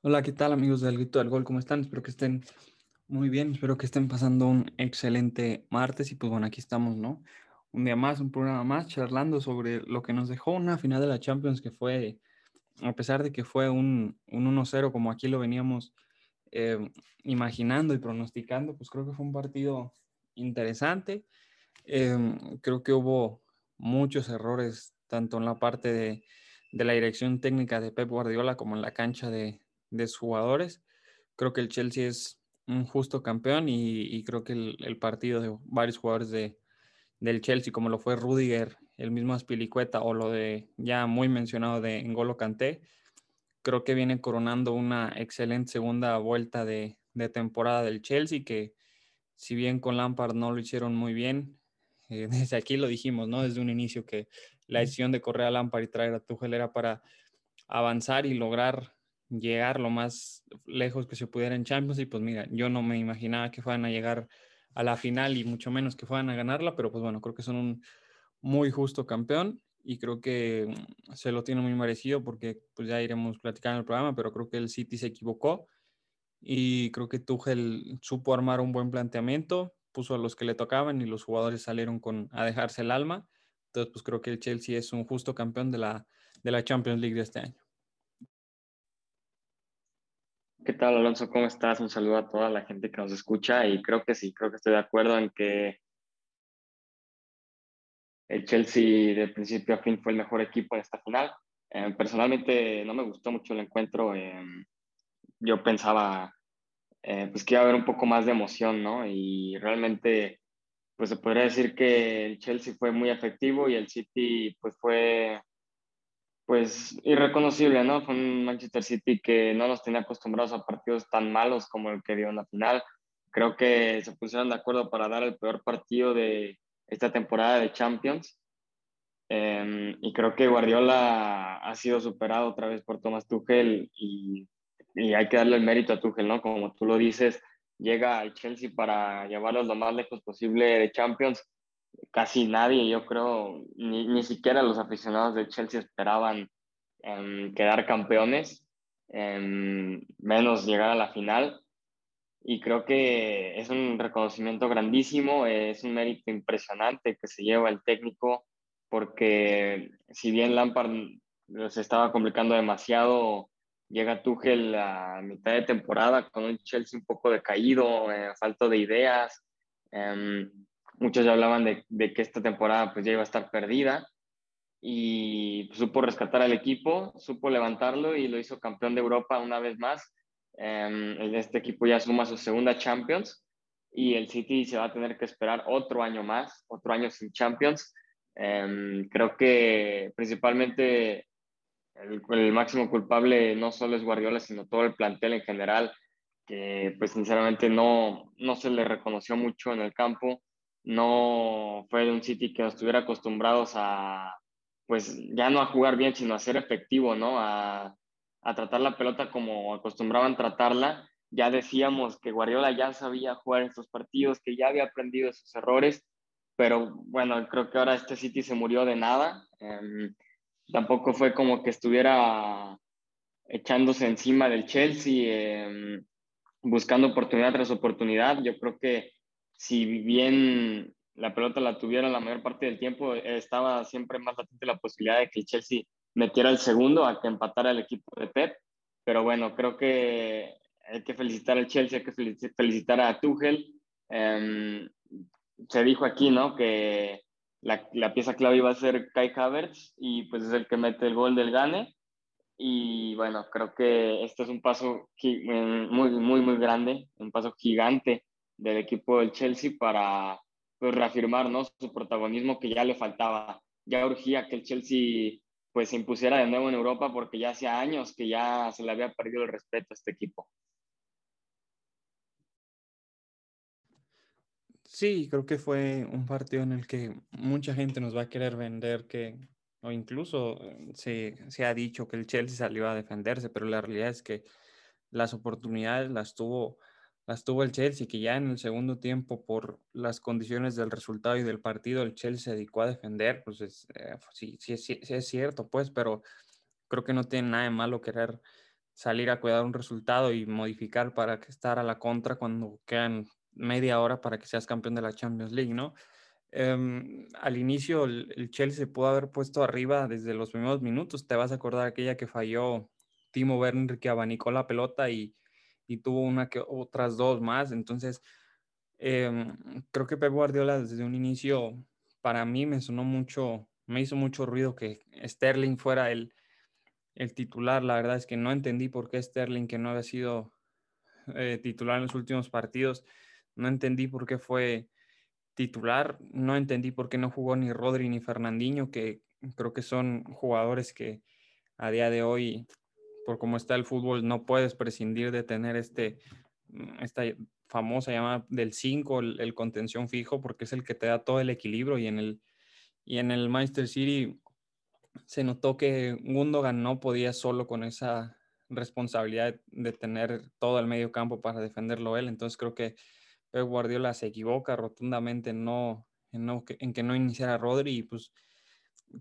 Hola, ¿qué tal amigos de El Grito del Gol? ¿Cómo están? Espero que estén muy bien, espero que estén pasando un excelente martes y pues bueno, aquí estamos, ¿no? Un día más, un programa más, charlando sobre lo que nos dejó una final de la Champions que fue, a pesar de que fue un 1-0 como aquí lo veníamos imaginando y pronosticando, pues creo que fue un partido interesante. Creo que hubo muchos errores, tanto en la parte de la dirección técnica de Pep Guardiola como en la cancha de sus jugadores. Creo que el Chelsea es un justo campeón y creo que el partido de varios jugadores del Chelsea, como lo fue Rudiger, el mismo Aspilicueta o lo de ya muy mencionado de N'Golo Kanté, creo que viene coronando una excelente segunda vuelta de temporada del Chelsea, que si bien con Lampard no lo hicieron muy bien, desde aquí lo dijimos, ¿no? Desde un inicio que la decisión de correr a Lampard y traer a Tuchel era para avanzar y lograr llegar lo más lejos que se pudiera en Champions, y pues mira, yo no me imaginaba que fueran a llegar a la final y mucho menos que fueran a ganarla, pero pues bueno, creo que son un muy justo campeón y creo que se lo tiene muy merecido, porque pues ya iremos platicando en el programa, pero creo que el City se equivocó y creo que Tuchel supo armar un buen planteamiento, puso a los que le tocaban y los jugadores salieron a dejarse el alma. Entonces pues creo que el Chelsea es un justo campeón de la Champions League de este año. ¿Qué tal, Alonso? ¿Cómo estás? Un saludo a toda la gente que nos escucha y creo que sí, creo que estoy de acuerdo en que el Chelsea de principio a fin fue el mejor equipo en esta final. Personalmente no me gustó mucho el encuentro. Yo pensaba pues que iba a haber un poco más de emoción, ¿no? Y realmente pues se podría decir que el Chelsea fue muy efectivo y el City pues fue irreconocible, ¿no? Fue un Manchester City que no nos tenía acostumbrados a partidos tan malos como el que dio en la final. Creo que se pusieron de acuerdo para dar el peor partido de esta temporada de Champions. Y creo que Guardiola ha sido superado otra vez por Thomas Tuchel y hay que darle el mérito a Tuchel, ¿no? Como tú lo dices, llega al Chelsea para llevarlos lo más lejos posible de Champions. Casi nadie, yo creo, ni siquiera los aficionados del Chelsea esperaban quedar campeones, menos llegar a la final, y creo que es un reconocimiento grandísimo, es un mérito impresionante que se lleva el técnico, porque si bien Lampard se estaba complicando demasiado, llega Tuchel a mitad de temporada con un Chelsea un poco decaído, falto de ideas. Muchos ya hablaban de que esta temporada pues ya iba a estar perdida, y supo rescatar al equipo, supo levantarlo y lo hizo campeón de Europa una vez más. Este equipo ya suma su segunda Champions y el City se va a tener que esperar otro año más, otro año sin Champions. Creo que principalmente el máximo culpable no solo es Guardiola, sino todo el plantel en general, que pues sinceramente no se le reconoció mucho en el campo. No fue un City que nos estuviera acostumbrados a, pues ya no a jugar bien, sino a ser efectivo, ¿no? A tratar la pelota como acostumbraban tratarla. Ya decíamos que Guardiola ya sabía jugar estos partidos, que ya había aprendido sus errores, pero bueno, creo que ahora este City se murió de nada. Tampoco fue como que estuviera echándose encima del Chelsea, buscando oportunidad tras oportunidad. Yo creo que si bien la pelota la tuviera la mayor parte del tiempo, estaba siempre más latente la posibilidad de que el Chelsea metiera el segundo, a que empatara el equipo de Pep. Pero bueno, creo que hay que felicitar al Chelsea, hay que felicitar a Tuchel. Se dijo aquí, ¿no?, que la pieza clave iba a ser Kai Havertz, y pues es el que mete el gol del gane. Y bueno, creo que este es un paso muy grande, un paso gigante del equipo del Chelsea para pues reafirmar, ¿no?, su protagonismo que ya le faltaba. Ya urgía que el Chelsea pues se impusiera de nuevo en Europa, porque ya hacía años que ya se le había perdido el respeto a este equipo. Sí, creo que fue un partido en el que mucha gente nos va a querer vender que, o incluso se ha dicho que el Chelsea salió a defenderse, pero la realidad es que las oportunidades las tuvo el Chelsea, que ya en el segundo tiempo, por las condiciones del resultado y del partido, el Chelsea se dedicó a defender. Pues sí es cierto, pues, pero creo que no tiene nada de malo querer salir a cuidar un resultado y modificar para que estar a la contra cuando quedan media hora para que seas campeón de la Champions League, ¿no? Al inicio el Chelsea pudo haber puesto arriba desde los primeros minutos. Te vas a acordar aquella que falló Timo Werner, que abanicó la pelota y tuvo una que otras dos más. Entonces creo que Pep Guardiola desde un inicio, para mí me hizo mucho ruido que Sterling fuera el titular. La verdad es que no entendí por qué Sterling, que no había sido titular en los últimos partidos, no entendí por qué fue titular, no entendí por qué no jugó ni Rodri ni Fernandinho, que creo que son jugadores que a día de hoy, por cómo está el fútbol, no puedes prescindir de tener esta famosa llamada del 5, el contención fijo, porque es el que te da todo el equilibrio. Y en el Manchester City se notó que Gundogan no podía solo con esa responsabilidad de tener todo el medio campo para defenderlo él. Entonces creo que Pep Guardiola se equivoca rotundamente en que no iniciara a Rodri, y pues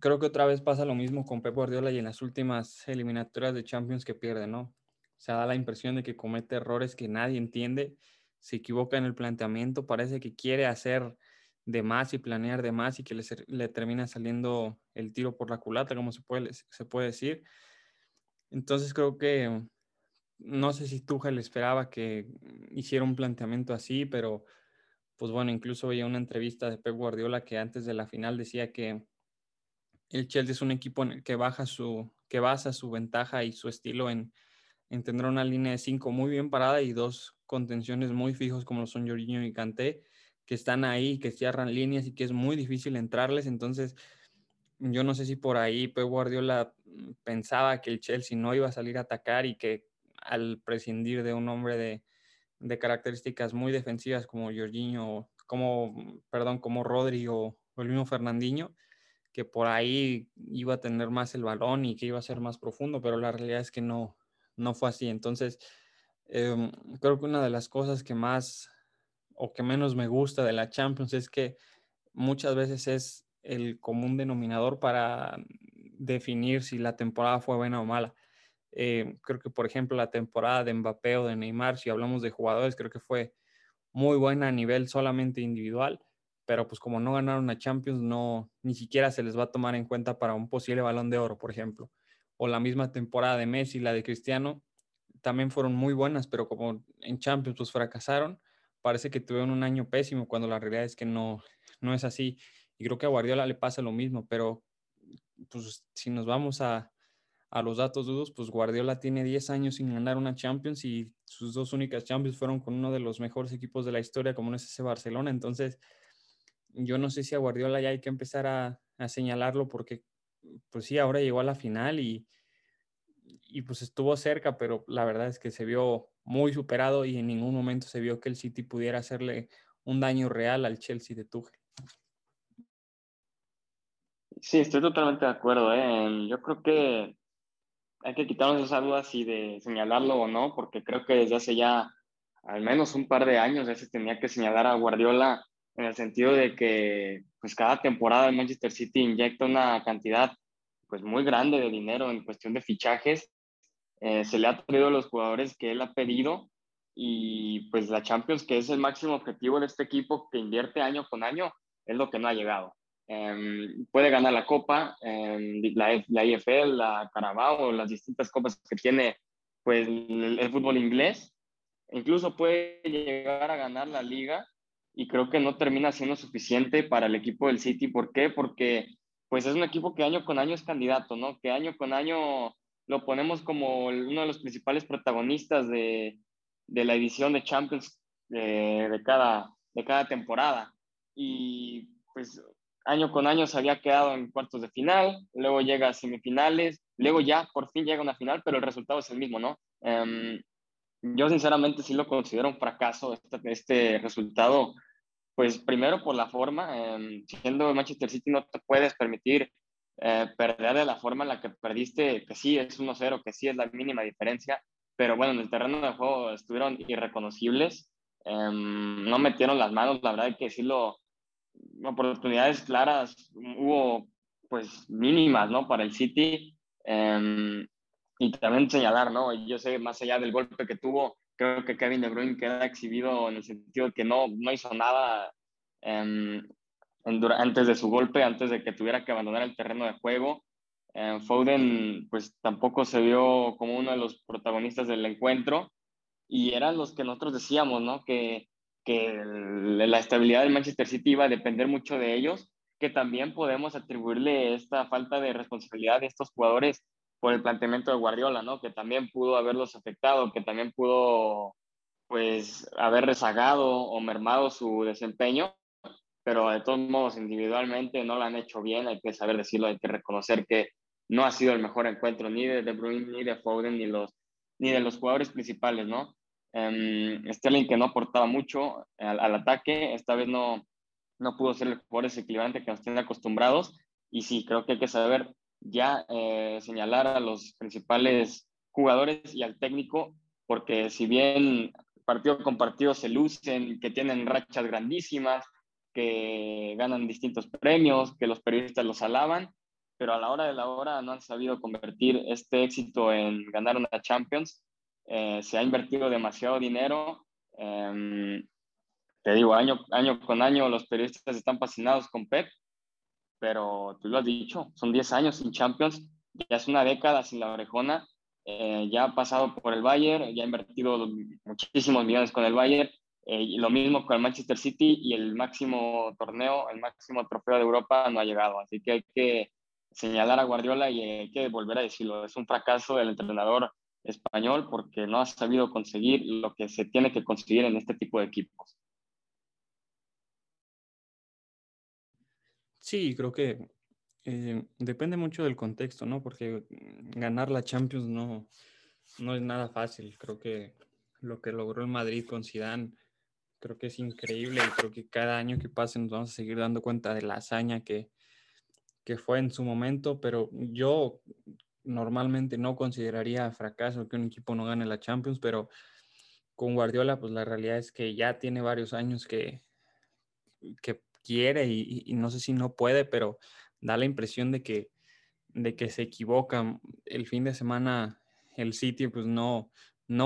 creo que otra vez pasa lo mismo con Pep Guardiola y en las últimas eliminatorias de Champions que pierde, ¿no? O sea, da la impresión de que comete errores que nadie entiende, se equivoca en el planteamiento, parece que quiere hacer de más y planear de más y que le termina saliendo el tiro por la culata, como se puede decir. Entonces creo que, no sé si Tuchel esperaba que hiciera un planteamiento así, pero pues bueno, incluso veía una entrevista de Pep Guardiola que antes de la final decía que el Chelsea es un equipo en el que basa su ventaja y su estilo en tener una línea de 5 muy bien parada y dos contenciones muy fijos como lo son Jorginho y Kanté, que están ahí, que cierran líneas y que es muy difícil entrarles. Entonces yo no sé si por ahí Pep Guardiola pensaba que el Chelsea no iba a salir a atacar y que al prescindir de un hombre de características muy defensivas como Jorginho, como Rodri o el mismo Fernandinho, que por ahí iba a tener más el balón y que iba a ser más profundo, pero la realidad es que no fue así. Entonces creo que una de las cosas que más o que menos me gusta de la Champions es que muchas veces es el común denominador para definir si la temporada fue buena o mala. Creo que, por ejemplo, la temporada de Mbappé o de Neymar, si hablamos de jugadores, creo que fue muy buena a nivel solamente individual, pero pues como no ganaron a Champions, ni siquiera se les va a tomar en cuenta para un posible Balón de Oro, por ejemplo. O la misma temporada de Messi, la de Cristiano, también fueron muy buenas, pero como en Champions pues fracasaron, parece que tuvieron un año pésimo, cuando la realidad es que no es así. Y creo que a Guardiola le pasa lo mismo, pero pues si nos vamos a los datos duros, pues Guardiola tiene 10 años sin ganar una Champions y sus dos únicas Champions fueron con uno de los mejores equipos de la historia, como es ese Barcelona. Entonces yo no sé si a Guardiola ya hay que empezar a señalarlo, porque pues sí, ahora llegó a la final y pues estuvo cerca, pero la verdad es que se vio muy superado y en ningún momento se vio que el City pudiera hacerle un daño real al Chelsea de Tuchel. Sí, estoy totalmente de acuerdo. Yo creo que hay que quitarnos esa duda si de señalarlo o no, porque creo que desde hace ya al menos un par de años ya se tenía que señalar a Guardiola, en el sentido de que pues cada temporada el Manchester City inyecta una cantidad pues muy grande de dinero en cuestión de fichajes. Se le ha traído a los jugadores que él ha pedido y pues la Champions, que es el máximo objetivo de este equipo que invierte año con año, es lo que no ha llegado. Puede ganar la Copa, la EFL, la Carabao, las distintas copas que tiene pues el fútbol inglés. Incluso puede llegar a ganar la Liga y creo que no termina siendo suficiente para el equipo del City. ¿Por qué? Porque pues es un equipo que año con año es candidato, ¿no? Que año con año lo ponemos como uno de los principales protagonistas de la edición de Champions de cada temporada. Y pues año con año se había quedado en cuartos de final, luego llega a semifinales, luego ya por fin llega a una final, pero el resultado es el mismo, ¿no? Yo sinceramente sí lo considero un fracaso este resultado. Pues primero por la forma, siendo Manchester City no te puedes permitir perder de la forma en la que perdiste, que sí es 1-0, que sí es la mínima diferencia, pero bueno, en el terreno de juego estuvieron irreconocibles, no metieron las manos, la verdad hay que decirlo, oportunidades claras hubo pues mínimas, ¿no? Para el City, Y también señalar, ¿no? Yo sé, más allá del golpe que tuvo, creo que Kevin De Bruyne queda exhibido en el sentido de que no hizo nada antes de su golpe, antes de que tuviera que abandonar el terreno de juego. Foden pues tampoco se vio como uno de los protagonistas del encuentro, y eran los que nosotros decíamos, ¿no? Que la estabilidad del Manchester City iba a depender mucho de ellos, que también podemos atribuirle esta falta de responsabilidad de estos jugadores por el planteamiento de Guardiola, ¿no? Que también pudo haberlos afectado, que también pudo pues haber rezagado o mermado su desempeño, pero de todos modos individualmente no lo han hecho bien, hay que saber decirlo, hay que reconocer que no ha sido el mejor encuentro ni de De Bruyne, ni de Foden, ni de los jugadores principales, ¿no? Sterling, que no aportaba mucho al ataque, esta vez no pudo ser el jugador desequilibrante que nos tienen acostumbrados, y sí, creo que hay que saber ya señalar a los principales jugadores y al técnico, porque si bien partido con partido se lucen, que tienen rachas grandísimas, que ganan distintos premios, que los periodistas los alaban, pero a la hora de la hora no han sabido convertir este éxito en ganar una Champions. Se ha invertido demasiado dinero. Te digo, año con año los periodistas están fascinados con Pep, pero tú lo has dicho, son 10 años sin Champions, ya es una década sin la orejona, ya ha pasado por el Bayern, ya ha invertido muchísimos millones con el Bayern, lo mismo con el Manchester City, y el máximo torneo, el máximo trofeo de Europa no ha llegado, así que hay que señalar a Guardiola y hay que volver a decirlo, es un fracaso del entrenador español porque no ha sabido conseguir lo que se tiene que conseguir en este tipo de equipos. Sí, creo que depende mucho del contexto, ¿no? Porque ganar la Champions no es nada fácil. Creo que lo que logró el Madrid con Zidane, creo que es increíble, y creo que cada año que pase nos vamos a seguir dando cuenta de la hazaña que fue en su momento, pero yo normalmente no consideraría fracaso que un equipo no gane la Champions, pero con Guardiola, pues la realidad es que ya tiene varios años que quiere y no sé si no puede, pero da la impresión de que se equivoca. El fin de semana el City pues no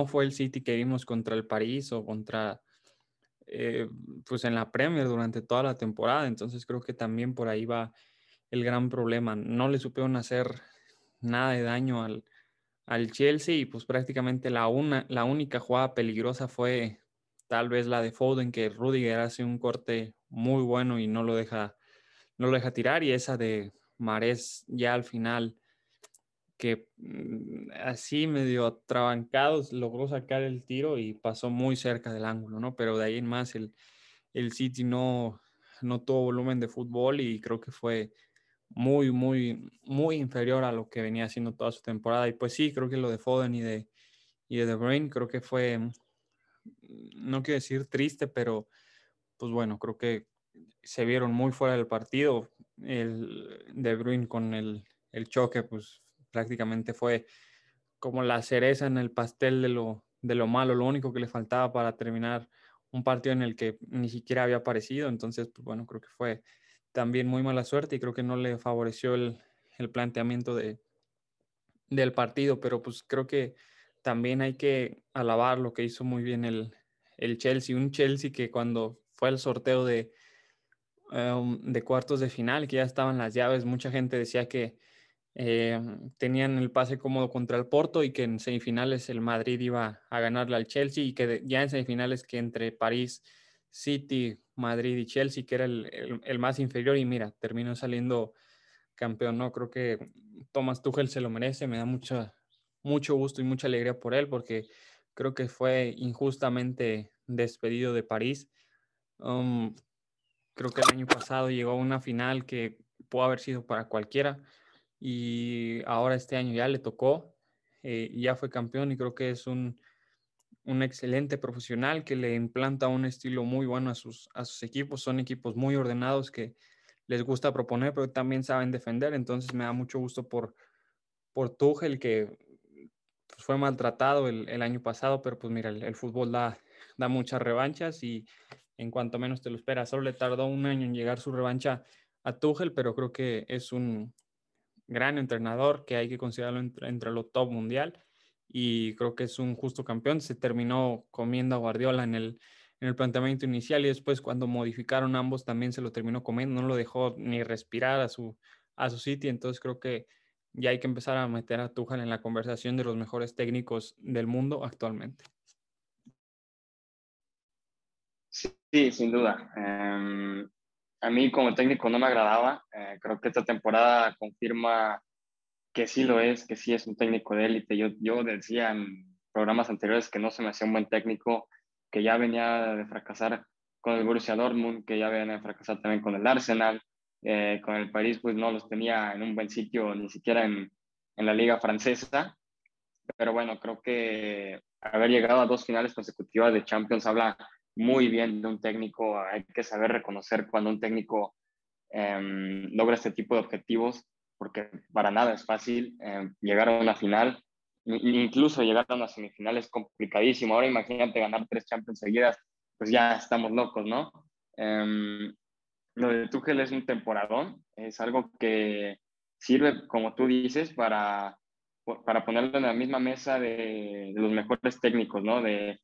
fue el City que vimos contra el París o contra pues en la Premier durante toda la temporada, entonces creo que también por ahí va el gran problema. No le supieron hacer nada de daño al Chelsea, y pues prácticamente la única jugada peligrosa fue tal vez la de Foden, que Rudiger hace un corte muy bueno y no lo deja tirar, y esa de Mahrez ya al final, que así medio trabancados logró sacar el tiro y pasó muy cerca del ángulo, ¿no? Pero de ahí en más el City no tuvo volumen de fútbol, y creo que fue muy, muy, muy inferior a lo que venía haciendo toda su temporada. Y pues sí, creo que lo de Foden y de De Bruyne creo que fue, no quiero decir triste, pero pues bueno, creo que se vieron muy fuera del partido. El De Bruyne con el choque, pues prácticamente fue como la cereza en el pastel de lo malo, lo único que le faltaba para terminar un partido en el que ni siquiera había aparecido. Entonces, pues bueno, creo que fue también muy mala suerte, y creo que no le favoreció el planteamiento del partido, pero pues creo que también hay que alabar lo que hizo muy bien el Chelsea, un Chelsea que cuando fue el sorteo de cuartos de final, que ya estaban las llaves, mucha gente decía que tenían el pase cómodo contra el Porto, y que en semifinales el Madrid iba a ganarle al Chelsea, y que ya en semifinales que entre París, City, Madrid y Chelsea, que era el más inferior, y mira, terminó saliendo campeón, ¿no? Creo que Thomas Tuchel se lo merece, me da mucho gusto y mucha alegría por él, porque creo que fue injustamente despedido de París. Creo que el año pasado llegó a una final que pudo haber sido para cualquiera, y ahora este año ya le tocó, ya fue campeón, y creo que es un excelente profesional que le implanta un estilo muy bueno a sus equipos. Son equipos muy ordenados que les gusta proponer, pero también saben defender. Entonces me da mucho gusto por Tuchel, que pues fue maltratado el año pasado, pero pues mira, el fútbol da muchas revanchas, y en cuanto menos te lo esperas. Solo le tardó un año en llegar su revancha a Tuchel, pero creo que es un gran entrenador que hay que considerarlo entre lo top mundial, y creo que es un justo campeón. Se terminó comiendo a Guardiola en el planteamiento inicial, y después cuando modificaron ambos también se lo terminó comiendo, no lo dejó ni respirar a su City. Entonces creo que ya hay que empezar a meter a Tuchel en la conversación de los mejores técnicos del mundo actualmente. Sí, sin duda. A mí como técnico no me agradaba. Creo que esta temporada confirma que sí lo es, que sí es un técnico de élite. Yo decía en programas anteriores que no se me hacía un buen técnico, que ya venía de fracasar con el Borussia Dortmund, que ya venía de fracasar también con el Arsenal, con el París pues no los tenía en un buen sitio, ni siquiera en la liga francesa. Pero bueno, creo que haber llegado a 2 finales consecutivas de Champions habla muy bien de un técnico. Hay que saber reconocer cuando un técnico logra este tipo de objetivos, porque para nada es fácil llegar a una final. Incluso llegar a una semifinal es complicadísimo. Ahora imagínate ganar 3 Champions seguidas, pues ya estamos locos, ¿no? Lo de Tuchel es un temporadón, es algo que sirve, como tú dices, para ponerlo en la misma mesa de los mejores técnicos, ¿no? De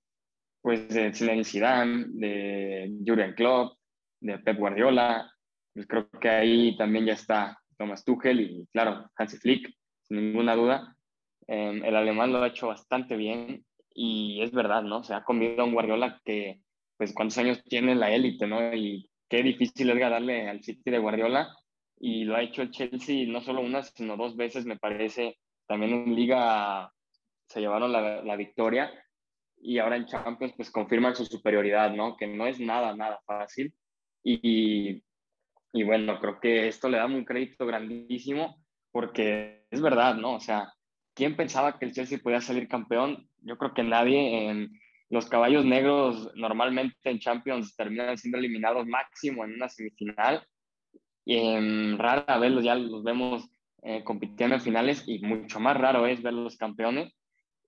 Zinedine Zidane, de Jurgen Klopp, de Pep Guardiola. Pues creo que ahí también ya está Thomas Tuchel y, claro, Hansi Flick, sin ninguna duda. El alemán lo ha hecho bastante bien, y es verdad, ¿no? Se ha comido a un Guardiola que, pues, cuántos años tiene la élite, ¿no? Y qué difícil es ganarle al City de Guardiola, y lo ha hecho el Chelsea no solo una, sino 2 veces, me parece. También en Liga se llevaron la victoria, y ahora en Champions, pues, confirman su superioridad, ¿no? Que no es nada, nada fácil. Y bueno, creo que esto le da un crédito grandísimo, porque es verdad, ¿no? O sea, ¿quién pensaba que el Chelsea podía salir campeón? Yo creo que nadie. Los caballos negros normalmente en Champions terminan siendo eliminados máximo en una semifinal. Rara vez ya los vemos compitiendo en finales, y mucho más raro es verlos campeones.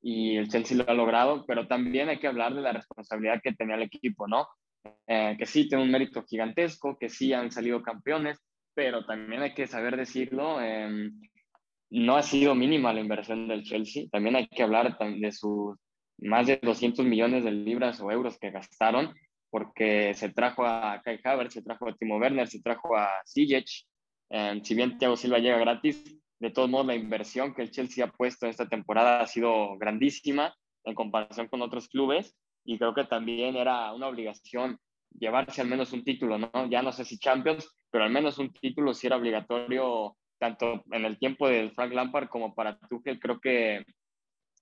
Y el Chelsea lo ha logrado, pero también hay que hablar de la responsabilidad que tenía el equipo, ¿no? Que sí tiene un mérito gigantesco, que sí han salido campeones, pero también hay que saber decirlo. No ha sido mínima la inversión del Chelsea. También hay que hablar de sus más de 200 millones de libras o euros que gastaron, porque se trajo a Kai Havertz, se trajo a Timo Werner, se trajo a Ziyech. Si bien Thiago Silva llega gratis, de todos modos la inversión que el Chelsea ha puesto en esta temporada ha sido grandísima en comparación con otros clubes, y creo que también era una obligación llevarse al menos un título, ¿no? Ya no sé si Champions, pero al menos un título sí era obligatorio, tanto en el tiempo de Frank Lampard como para Tuchel. Creo que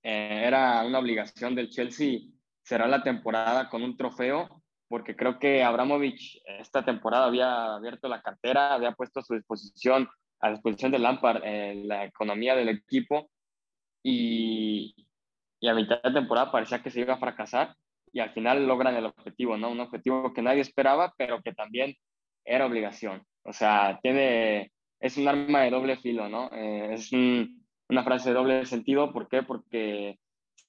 era una obligación del Chelsea. Será la temporada con un trofeo, porque creo que Abramovich esta temporada había abierto la cartera, había puesto a disposición de Lampard la economía del equipo, y a mitad de temporada parecía que se iba a fracasar, y al final logran el objetivo, ¿no? Un objetivo que nadie esperaba, pero que también era obligación. O sea, es un arma de doble filo, ¿no? Es una frase de doble sentido. ¿Por qué? Porque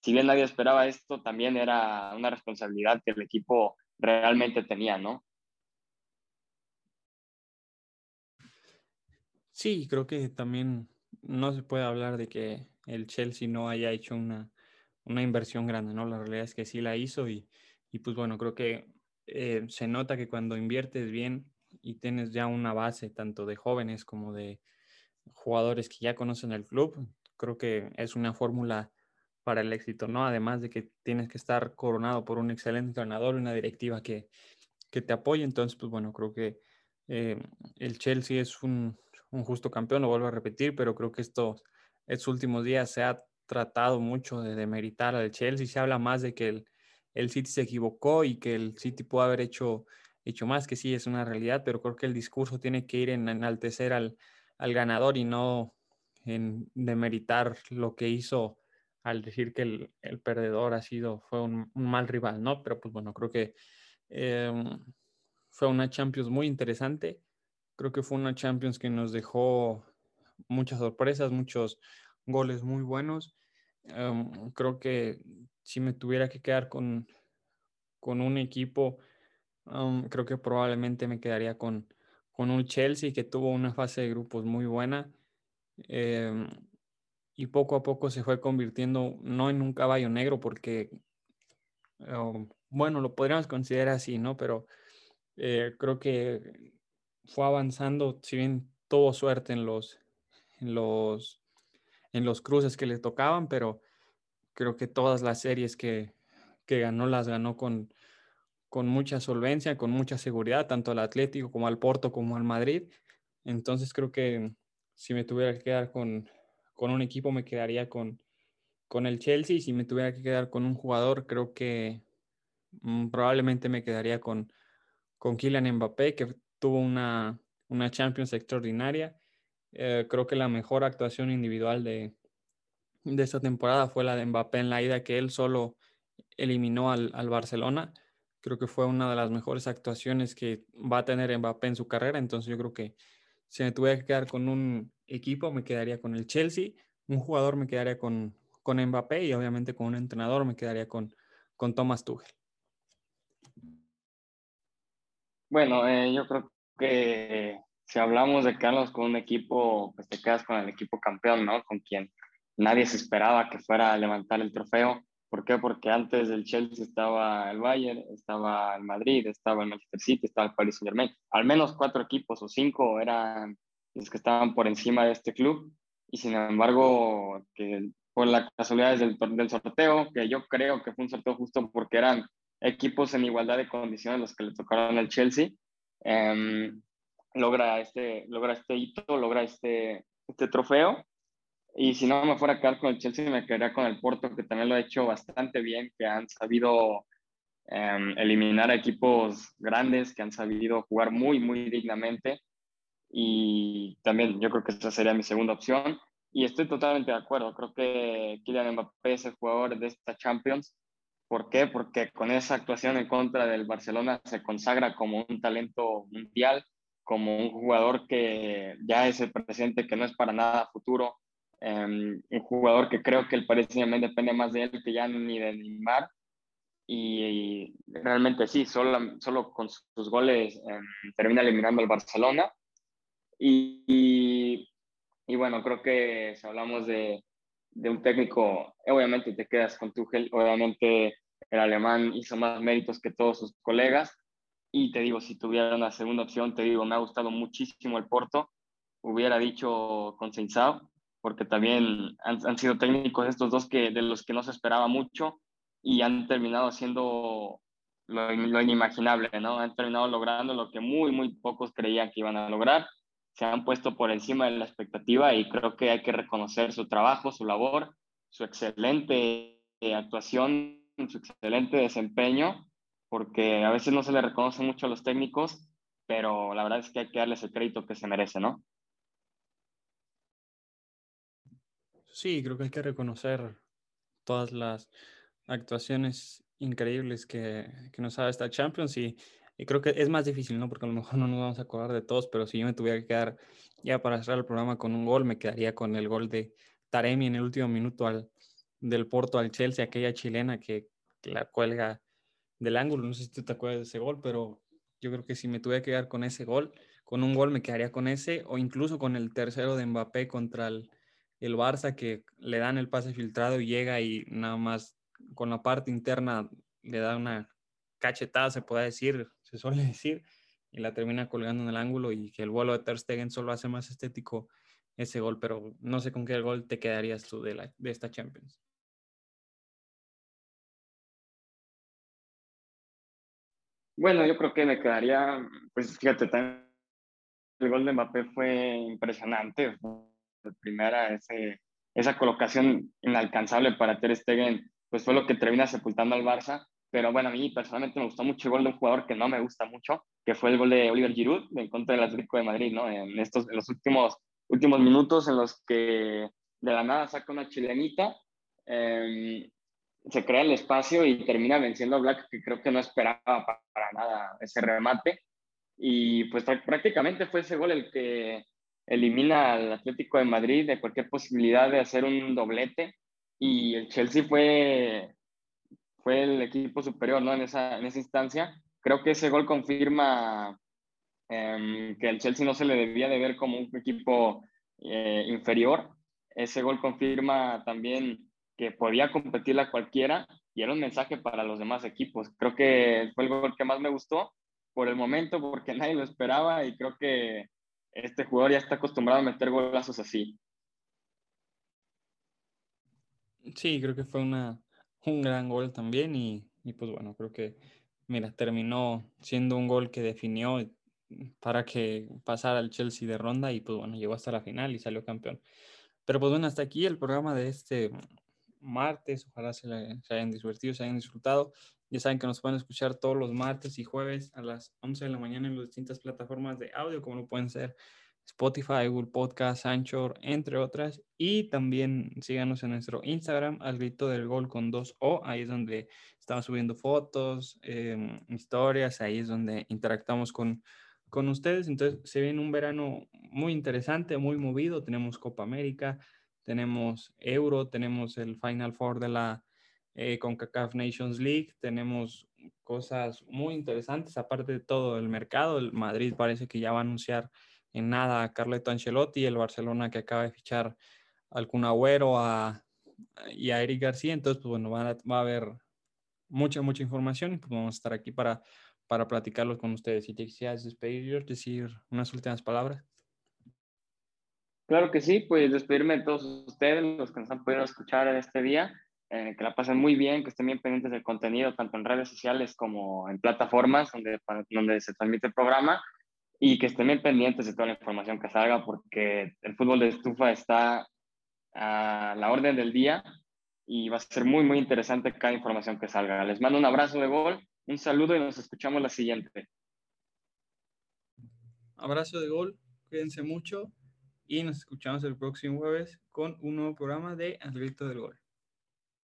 si bien nadie esperaba esto, también era una responsabilidad que el equipo realmente tenía, ¿no? Sí, creo que también no se puede hablar de que el Chelsea no haya hecho una inversión grande, ¿no? La realidad es que sí la hizo, y pues bueno, creo que se nota que cuando inviertes bien y tienes ya una base tanto de jóvenes como de jugadores que ya conocen el club, creo que es una fórmula para el éxito, ¿no? Además de que tienes que estar coronado por un excelente entrenador y una directiva que te apoye. Entonces, pues bueno, creo que el Chelsea es un justo campeón, lo vuelvo a repetir, pero creo que estos últimos días se ha tratado mucho de demeritar al Chelsea. Se habla más de que el City se equivocó y que el City pudo haber hecho más, que sí es una realidad, pero creo que el discurso tiene que ir en enaltecer al ganador y no en demeritar lo que hizo al decir que el perdedor fue un mal rival, ¿no? Pero pues bueno, creo que fue una Champions muy interesante. Creo que fue una Champions que nos dejó muchas sorpresas, muchos goles muy buenos. Creo que si me tuviera que quedar con un equipo, creo que probablemente me quedaría con un Chelsea que tuvo una fase de grupos muy buena, Y poco a poco se fue convirtiendo no en un caballo negro porque, bueno, lo podríamos considerar así, ¿no? Pero creo que fue avanzando, si bien tuvo suerte en los cruces que le tocaban, pero creo que todas las series que ganó las ganó con mucha solvencia, con mucha seguridad, tanto al Atlético como al Porto como al Madrid. Entonces creo que si me tuviera que quedar con un equipo me quedaría con el Chelsea, y si me tuviera que quedar con un jugador creo que probablemente me quedaría con Kylian Mbappé, que tuvo una Champions extraordinaria. Creo que la mejor actuación individual de esta temporada fue la de Mbappé en la ida, que él solo eliminó al Barcelona. Creo que fue una de las mejores actuaciones que va a tener Mbappé en su carrera. Entonces yo creo que si me tuviera que quedar con un equipo, me quedaría con el Chelsea, un jugador me quedaría con Mbappé, y obviamente con un entrenador me quedaría con Thomas Tuchel. Bueno, yo creo que si hablamos de Carlos con un equipo, pues te quedas con el equipo campeón, ¿no? Con quien nadie se esperaba que fuera a levantar el trofeo. ¿Por qué? Porque antes del Chelsea estaba el Bayern, estaba el Madrid, estaba el Manchester City, estaba el Paris Saint-Germain. Al menos 4 equipos o 5 eran los que estaban por encima de este club, y sin embargo, que por las casualidades del sorteo, que yo creo que fue un sorteo justo porque eran equipos en igualdad de condiciones los que le tocaron al Chelsea, logra este hito, logra este trofeo. Y si no me fuera a quedar con el Chelsea, me quedaría con el Porto, que también lo ha hecho bastante bien, que han sabido eliminar a equipos grandes, que han sabido jugar muy, muy dignamente. Y también yo creo que esa sería mi segunda opción, y estoy totalmente de acuerdo. Creo que Kylian Mbappé es el jugador de esta Champions. ¿Por qué? Porque con esa actuación en contra del Barcelona se consagra como un talento mundial, como un jugador que ya es el presente, que no es para nada futuro, un jugador que creo que el Paris Saint-Germain depende más de él que ya ni de Neymar. Y realmente sí, solo con sus goles termina eliminando al Barcelona. Y bueno, creo que si hablamos de un técnico, obviamente te quedas con Tuchel. Obviamente el alemán hizo más méritos que todos sus colegas, y te digo, si tuviera una segunda opción, te digo, me ha gustado muchísimo el Porto, hubiera dicho con Seinsao, porque también han sido técnicos estos dos de los que no se esperaba mucho, y han terminado haciendo lo inimaginable, ¿no? Han terminado logrando lo que muy, muy pocos creían que iban a lograr. Se han puesto por encima de la expectativa, y creo que hay que reconocer su trabajo, su labor, su excelente actuación, su excelente desempeño, porque a veces no se le reconoce mucho a los técnicos, pero la verdad es que hay que darles el crédito que se merece, ¿no? Sí, creo que hay que reconocer todas las actuaciones increíbles que nos ha dado esta Champions, y creo que es más difícil, ¿no? Porque a lo mejor no nos vamos a acordar de todos, pero si yo me tuviera que quedar ya para cerrar el programa con un gol, me quedaría con el gol de Taremi en el último minuto del Porto al Chelsea, aquella chilena que la cuelga del ángulo. No sé si tú te acuerdas de ese gol, pero yo creo que si me tuviera que quedar con ese gol, con un gol me quedaría con ese, o incluso con el tercero de Mbappé contra el Barça, que le dan el pase filtrado y llega y nada más con la parte interna le da una cachetada, se suele decir, y la termina colgando en el ángulo, y que el vuelo de Ter Stegen solo hace más estético ese gol. Pero no sé con qué gol te quedarías tú de esta Champions. Bueno, yo creo que me quedaría, pues fíjate, también el gol de Mbappé fue impresionante. La primera, esa colocación inalcanzable para Ter Stegen, pues fue lo que termina sepultando al Barça. Pero bueno, a mí personalmente me gustó mucho el gol de un jugador que no me gusta mucho, que fue el gol de Oliver Giroud en contra del Atlético de Madrid, ¿no? En los últimos minutos, en los que de la nada saca una chilenita, se crea el espacio y termina venciendo a Black, que creo que no esperaba para nada ese remate. Y pues prácticamente fue ese gol el que elimina al Atlético de Madrid de cualquier posibilidad de hacer un doblete, y el Chelsea fue el equipo superior, ¿no? En esa instancia. Creo que ese gol confirma que el Chelsea no se le debía de ver como un equipo inferior. Ese gol confirma también que podía competirle a cualquiera y era un mensaje para los demás equipos. Creo que fue el gol que más me gustó por el momento porque nadie lo esperaba y creo que este jugador ya está acostumbrado a meter golazos así. Sí, creo que fue un gran gol también y pues bueno, creo que mira, terminó siendo un gol que definió para que pasara el Chelsea de ronda y pues bueno, llegó hasta la final y salió campeón. Pero pues bueno, hasta aquí el programa de este martes. Ojalá se hayan divertido, se hayan disfrutado. Ya saben que nos pueden escuchar todos los martes y jueves a las 11 de la mañana en las distintas plataformas de audio, como lo pueden ser Spotify, Google Podcast, Anchor, entre otras. Y también síganos en nuestro Instagram, El Grito del Gol con 2O. Ahí es donde estamos subiendo fotos, historias. Ahí es donde interactuamos con ustedes. Entonces se viene un verano muy interesante, muy movido. Tenemos Copa América, tenemos Euro, tenemos el Final Four de la CONCACAF Nations League, tenemos cosas muy interesantes. Aparte de todo el mercado, el Madrid parece que ya va a anunciar en nada a Carleto Ancelotti, el Barcelona que acaba de fichar al Kun Agüero y a Eric García. Entonces pues bueno, va a haber mucha información y pues vamos a estar aquí para platicarlos con ustedes. Si te quisieras despedir, decir unas últimas palabras. Claro que sí, pues despedirme de todos ustedes, los que nos han podido escuchar en este día, que la pasen muy bien, que estén bien pendientes del contenido, tanto en redes sociales como en plataformas donde se transmite el programa, y que estén bien pendientes de toda la información que salga, porque el fútbol de estufa está a la orden del día y va a ser muy interesante cada información que salga. Les mando un abrazo de gol, un saludo y nos escuchamos la siguiente. Abrazo de gol, cuídense mucho y nos escuchamos el próximo jueves con un nuevo programa de El Grito del Gol.